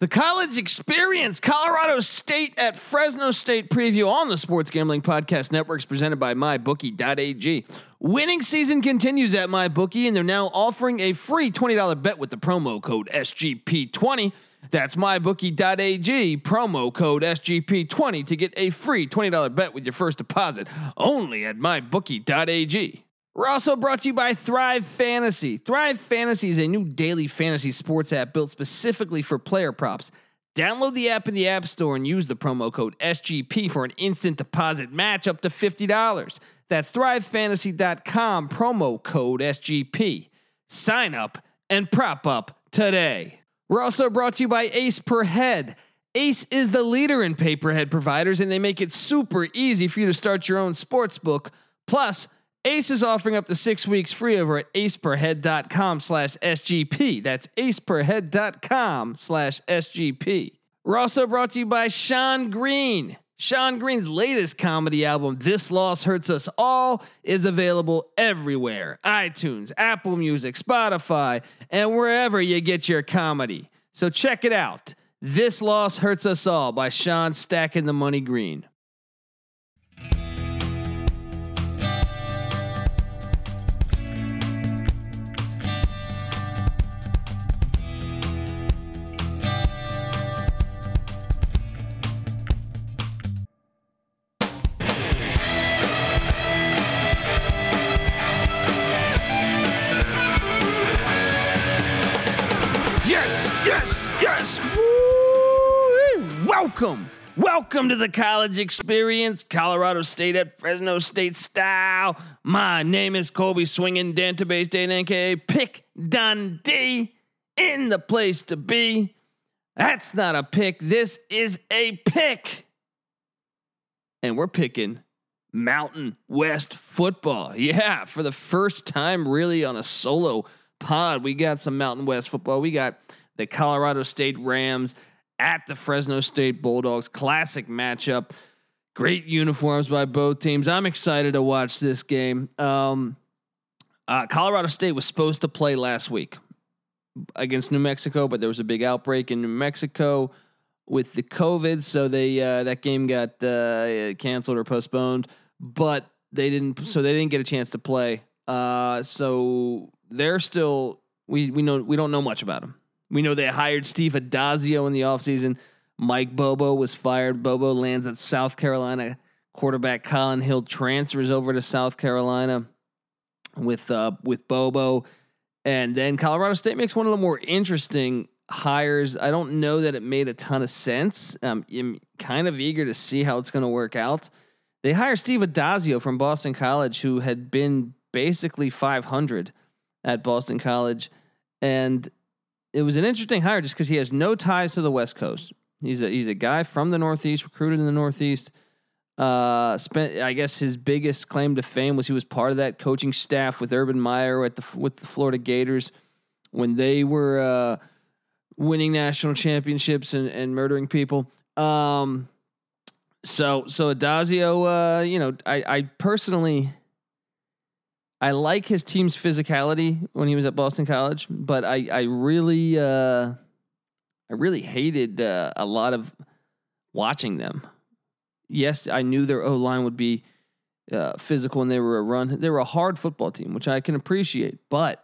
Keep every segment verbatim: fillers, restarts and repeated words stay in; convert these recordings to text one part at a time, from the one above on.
The College Experience, Colorado State at Fresno State preview on the Sports Gambling Podcast Network is presented by my bookie dot a g. Winning season continues at MyBookie, and they're now offering a free twenty dollars bet with the promo code S G P twenty. That's my bookie dot a g, promo code S G P twenty to get a free twenty dollars bet with your first deposit only at my bookie dot a g. We're also brought to you by Thrive Fantasy. Thrive Fantasy is a new daily fantasy sports app built specifically for player props. Download the app in the App Store and use the promo code S G P for an instant deposit match up to fifty dollars. That's thrive fantasy dot com, promo code S G P. Sign up and prop up today. We're also brought to you by Ace Per Head. Ace is the leader in paperhead providers, and they make it super easy for you to start your own sports book. Plus, Ace is offering up to six weeks free over at ace per head dot com slash S G P. That's ace per head dot com slash S G P. We're also brought to you by Sean Green. Sean Green's latest comedy album, This Loss Hurts Us All, is available everywhere. iTunes, Apple Music, Spotify, and wherever you get your comedy. So check it out. This Loss Hurts Us All by Sean Stacking the Money Green. Welcome, welcome to the College Experience, Colorado State at Fresno State style. My name is Colby Swingin', Dantabase, Dan, aka Pick Dundee, in the place to be. That's not a pick. This is a pick, and we're picking Mountain West football. Yeah, for the first time, really on a solo pod, we got some Mountain West football. We got the Colorado State Rams at the Fresno State Bulldogs. Classic matchup. Great uniforms by both teams. I'm excited to watch this game. Um, uh, Colorado State was supposed to play last week against New Mexico, but there was a big outbreak in New Mexico with the COVID, so they uh, that game got uh, canceled or postponed. But they didn't, so they didn't get a chance to play. Uh, so they're still we we know we don't know much about them. We know they hired Steve Addazio in the offseason. Mike Bobo was fired. Bobo lands at South Carolina. Quarterback Colin Hill transfers over to South Carolina with uh, with Bobo. And then Colorado State makes one of the more interesting hires. I don't know that it made a ton of sense. Um, I'm kind of eager to see how it's going to work out. They hire Steve Addazio from Boston College, who had been basically five hundred at Boston College, and it was an interesting hire just because he has no ties to the West Coast. He's a he's a guy from the Northeast, recruited in the Northeast. Uh, spent I guess his biggest claim to fame was he was part of that coaching staff with Urban Meyer at the with the Florida Gators when they were uh, winning national championships and, and murdering people. Um, so so Addazio, uh, you know, I I personally. I like his team's physicality when he was at Boston College, but I I really uh, I really hated uh, a lot of watching them. Yes, I knew their O line would be uh, physical, and they were a run. They were a hard football team, which I can appreciate. But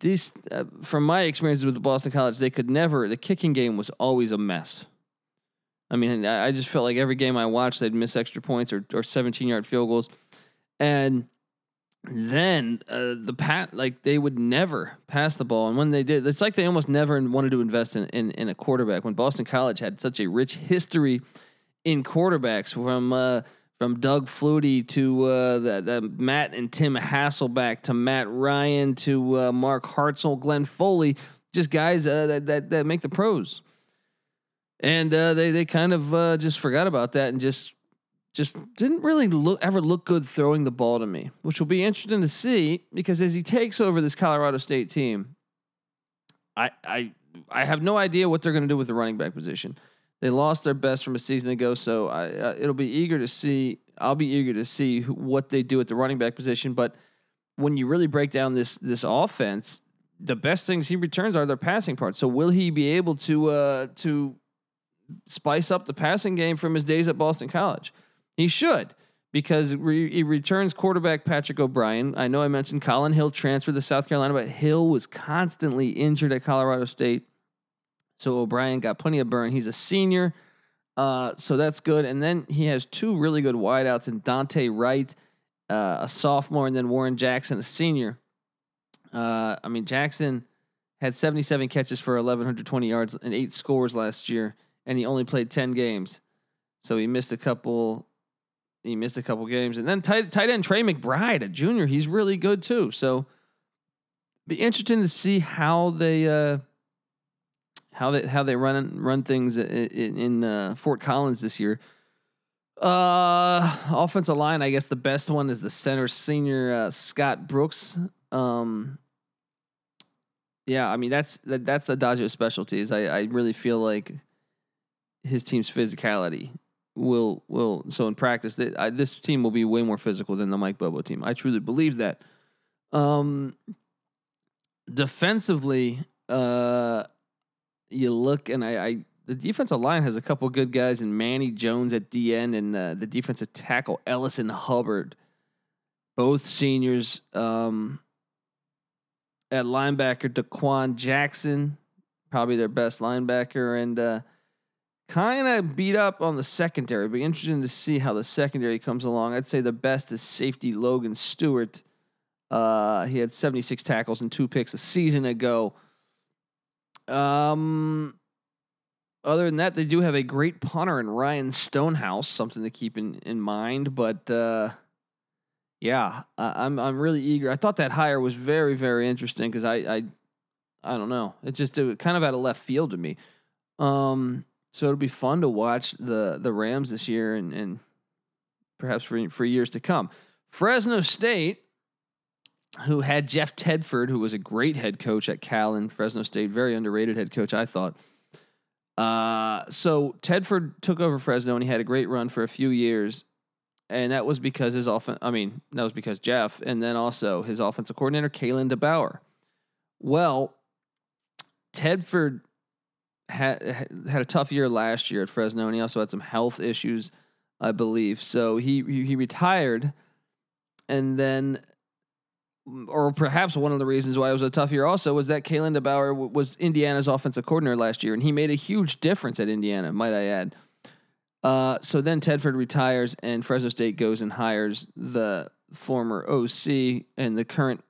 these, uh, from my experiences with the Boston College, they could never. The kicking game was always a mess. I mean, I just felt like every game I watched, they'd miss extra points or or seventeen yard field goals, and Then uh, the pat like they would never pass the ball, and when they did, it's like they almost never wanted to invest in, in, in a quarterback. When Boston College had such a rich history in quarterbacks, from uh, from Doug Flutie to uh, the, the Matt and Tim Hasselback to Matt Ryan to uh, Mark Hartzell, Glenn Foley, just guys uh, that that that make the pros, and uh, they they kind of uh, just forgot about that and just. Just didn't really look ever look good throwing the ball to me, which will be interesting to see because as he takes over this Colorado State team, I I I have no idea what they're going to do with the running back position. They lost their best from a season ago, so I uh, it'll be eager to see. I'll be eager to see who, what they do at the running back position. But when you really break down this this offense, the best things he returns are their passing part. So will he be able to uh, to spice up the passing game from his days at Boston College? He should, because re- he returns quarterback Patrick O'Brien. I know I mentioned Colin Hill transferred to South Carolina, but Hill was constantly injured at Colorado State. So O'Brien got plenty of burn. He's a senior, uh, so that's good. And then he has two really good wideouts in Dante Wright, uh, a sophomore, and then Warren Jackson, a senior. Uh, I mean, Jackson had seventy-seven catches for eleven twenty yards and eight scores last year, and he only played ten games. So he missed a couple he missed a couple games. And then tight, tight end Trey McBride, a junior, he's really good too. So be interesting to see how they uh, how they how they run run things in, in uh, Fort Collins this year. Uh, offensive line, I guess the best one is the center senior uh, Scott Brooks. Um, yeah, I mean, that's, that, that's Addazio's specialties. I, I really feel like his team's physicality will, will, so in practice they, I, this team will be way more physical than the Mike Bobo team. I truly believe that. Um, defensively, uh, you look and I, I, the defensive line has a couple good guys in Manny Jones at D N and uh, the defensive tackle Ellison Hubbard, both seniors. um, At linebacker, Daquan Jackson, probably their best linebacker, and uh, kind of beat up on the secondary. It'd be interesting to see how the secondary comes along. I'd say the best is safety Logan Stewart. Uh, he had seventy-six tackles and two picks a season ago. Um, other than that, they do have a great punter in Ryan Stonehouse, something to keep in, in mind, but... Uh, Yeah, I, I'm I'm really eager. I thought that hire was very, very interesting because I, I I don't know. It just it kind of out of left field to me. Um, so it'll be fun to watch the the Rams this year and, and perhaps for, for years to come. Fresno State, who had Jeff Tedford, who was a great head coach at Cal and Fresno State, very underrated head coach, I thought. Uh, so Tedford took over Fresno and he had a great run for a few years. And that was because his offense, I mean, that was because Jeff, and then also his offensive coordinator, Kalen DeBoer. Well, Tedford had had a tough year last year at Fresno, and he also had some health issues, I believe. So he he retired, and then, or perhaps one of the reasons why it was a tough year also was that Kalen DeBoer was Indiana's offensive coordinator last year, and he made a huge difference at Indiana, might I add. Uh, so then Tedford retires and Fresno State goes and hires the former O C and the current,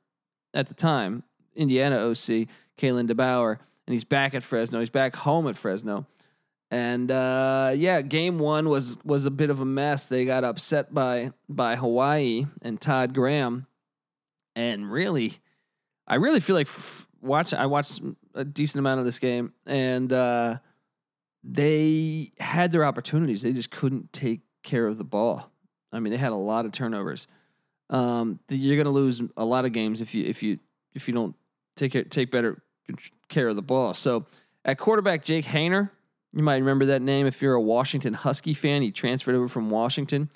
at the time, Indiana O C, Kalen DeBoer, and he's back at Fresno. He's back home at Fresno. And, uh, yeah, game one was, was a bit of a mess. They got upset by, by Hawaii and Todd Graham. And really, I really feel like f- watch, I watched a decent amount of this game and, uh, they had their opportunities. They just couldn't take care of the ball. I mean, they had a lot of turnovers. Um, you're going to lose a lot of games if you if you if you don't take care, take better care of the ball. So, at quarterback, Jake Haener, you might remember that name if you're a Washington Husky fan. He transferred over from Washington.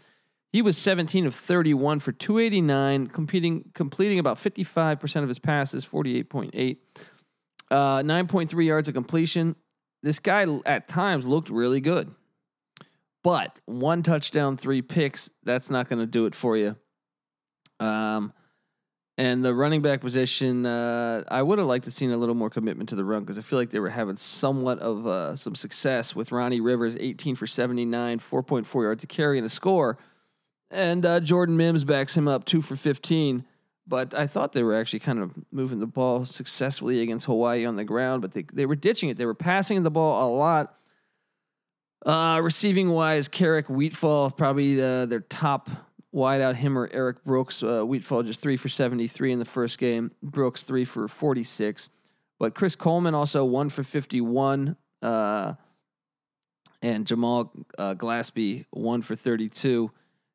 He was seventeen of thirty-one for two eighty-nine, competing completing about fifty-five percent of his passes, forty-eight point eight, uh, nine point three yards of completion. This guy at times looked really good, but one touchdown, three picks, that's not going to do it for you. Um, and the running back position, uh, I would have liked to seen a little more commitment to the run because I feel like they were having somewhat of uh, some success with Ronnie Rivers, eighteen for seventy-nine, four point four yards to carry and a score. And uh, Jordan Mims backs him up two for fifteen. But I thought they were actually kind of moving the ball successfully against Hawaii on the ground, but they, they were ditching it. They were passing the ball a lot. Uh, receiving wise, Carrick Wheatfall, probably uh, their top wideout, him or Eric Brooks. Uh, Wheatfall just three for seventy-three in the first game. Brooks three for forty-six. But Chris Coleman also one for fifty-one. Uh, and Jamal uh, Gillespie one for thirty-two.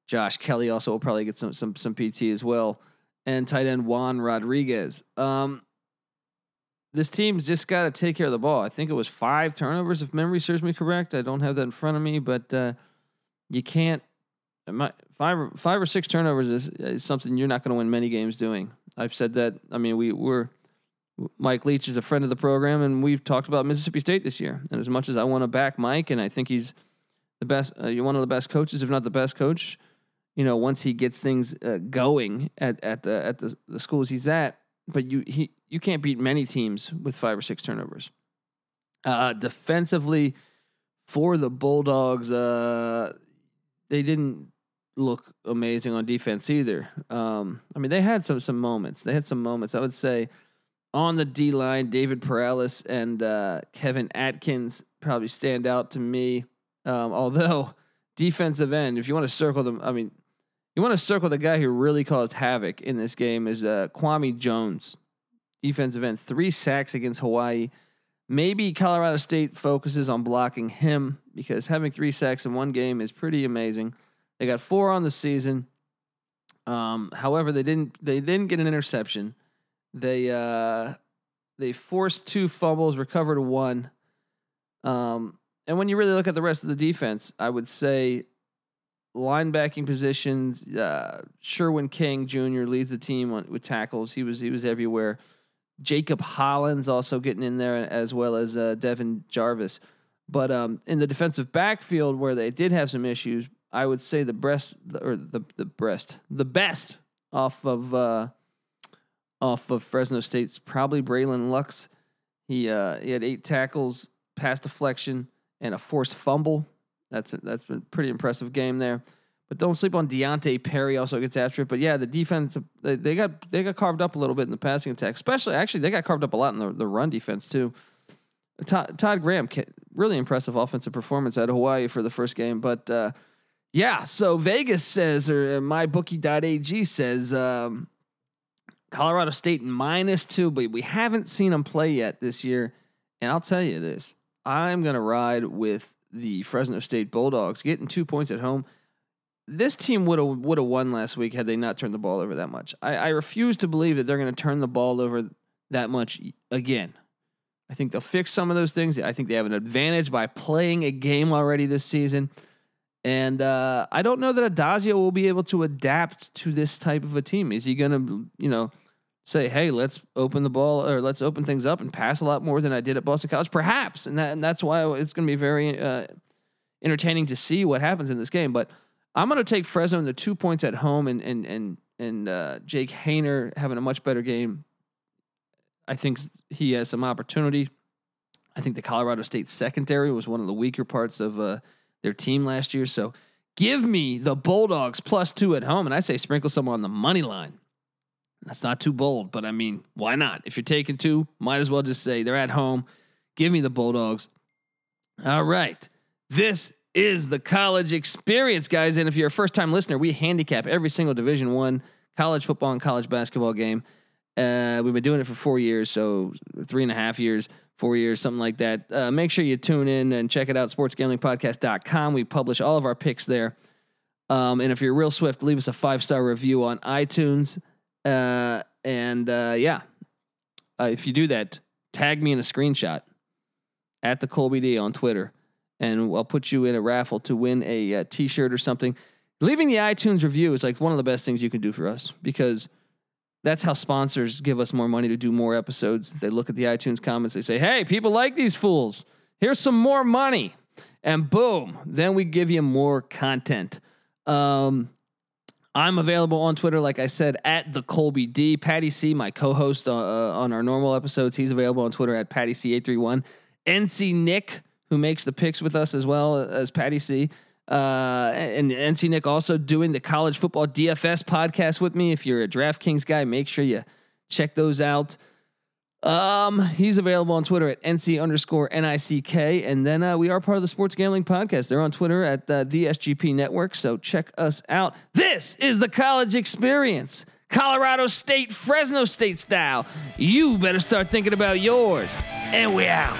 Josh Kelly also will probably get some some some P T as well. And tight end Juan Rodriguez. Um, this team's just got to take care of the ball. I think it was five turnovers, if memory serves me correct. I don't have that in front of me, but uh, you can't. Five or, five or six turnovers is, is something you're not going to win many games doing. I've said that. I mean, we were Mike Leach is a friend of the program, and we've talked about Mississippi State this year. And as much as I want to back Mike, and I think he's the best, uh, you're one of the best coaches, if not the best coach, you know, once he gets things uh, going at, at the, at the, the schools he's at, but you, he, you can't beat many teams with five or six turnovers. Uh, defensively for the Bulldogs, uh, they didn't look amazing on defense either. Um, I mean, they had some, some moments, they had some moments, I would say. On the D line, David Perales and uh, Kevin Atkins probably stand out to me. Um, although defensive end, if you want to circle them, I mean, you want to circle the guy who really caused havoc in this game is uh, Kwame Jones, defensive end, three sacks against Hawaii. Maybe Colorado State focuses on blocking him, because having three sacks in one game is pretty amazing. They got four on the season. Um, however, they didn't they didn't get an interception. They uh, they forced two fumbles, recovered one. Um, and when you really look at the rest of the defense, I would say linebacking positions, uh, Sherwin King Junior leads the team on, with tackles. He was he was everywhere. Jacob Hollins also getting in there, as well as uh, Devin Jarvis. But um, in the defensive backfield, where they did have some issues, I would say the breast or the the breast the best off of. Uh, Off of Fresno State's probably Braylon Lux. He uh, he had eight tackles, pass deflection, and a forced fumble. That's a, that's been a pretty impressive game there. But don't sleep on Deontay Perry. Also gets after it. But yeah, the defense they, they got they got carved up a little bit in the passing attack. Especially actually they got carved up a lot in the, the run defense too. Todd, Todd Graham, really impressive offensive performance at Hawaii for the first game. But uh, yeah, so Vegas says, or my bookie dot a g says. Um, Colorado State minus two, but we haven't seen them play yet this year. And I'll tell you this, I'm going to ride with the Fresno State Bulldogs getting two points at home. This team would have, would have won last week had they not turned the ball over that much. I, I refuse to believe that they're going to turn the ball over that much again. I think they'll fix some of those things. I think they have an advantage by playing a game already this season. And uh, I don't know that Addazio will be able to adapt to this type of a team. Is he going to, you know, say, hey, let's open the ball or let's open things up and pass a lot more than I did at Boston College? Perhaps. And that, and that's why it's going to be very uh, entertaining to see what happens in this game. But I'm going to take Fresno and the two points at home and, and, and, and uh, Jake Haener having a much better game. I think he has some opportunity. I think the Colorado State secondary was one of the weaker parts of uh, their team last year. So give me the Bulldogs plus two at home. And I say, sprinkle some on the money line. That's not too bold, but I mean, why not? If you're taking two, might as well just say they're at home. Give me the Bulldogs. All right. This is the College Experience, guys. And if you're a first time listener, we handicap every single Division One college football and college basketball game. Uh, we've been doing it for four years. So three and a half years, four years, something like that. Uh, make sure you tune in and check it out. sports gambling podcast dot com. We publish all of our picks there. Um, and if you're real swift, leave us a five-star review on iTunes. Uh, and, uh, yeah, uh, if you do that, tag me in a screenshot at the Colby D on Twitter, and I'll put you in a raffle to win a uh, t-shirt or something. Leaving the iTunes review is like one of the best things you can do for us, because that's how sponsors give us more money to do more episodes. They look at the iTunes comments. They say, hey, people like these fools. Here's some more money. And boom, then we give you more content. Um, I'm available on Twitter, like I said, at the Colby D. Patty C, my co-host uh, on our normal episodes, he's available on Twitter at Patty C eight three one. N C Nick, who makes the picks with us as well as Patty C, uh, and N C Nick also doing the college football D F S podcast with me. If you're a DraftKings guy, make sure you check those out. Um, he's available on Twitter at N C underscore N I C K. And then, uh, we are part of the Sports Gambling Podcast. They're on Twitter at uh, the S G P Network. So check us out. This is the College Experience, Colorado State, Fresno State style. You better start thinking about yours, and we out.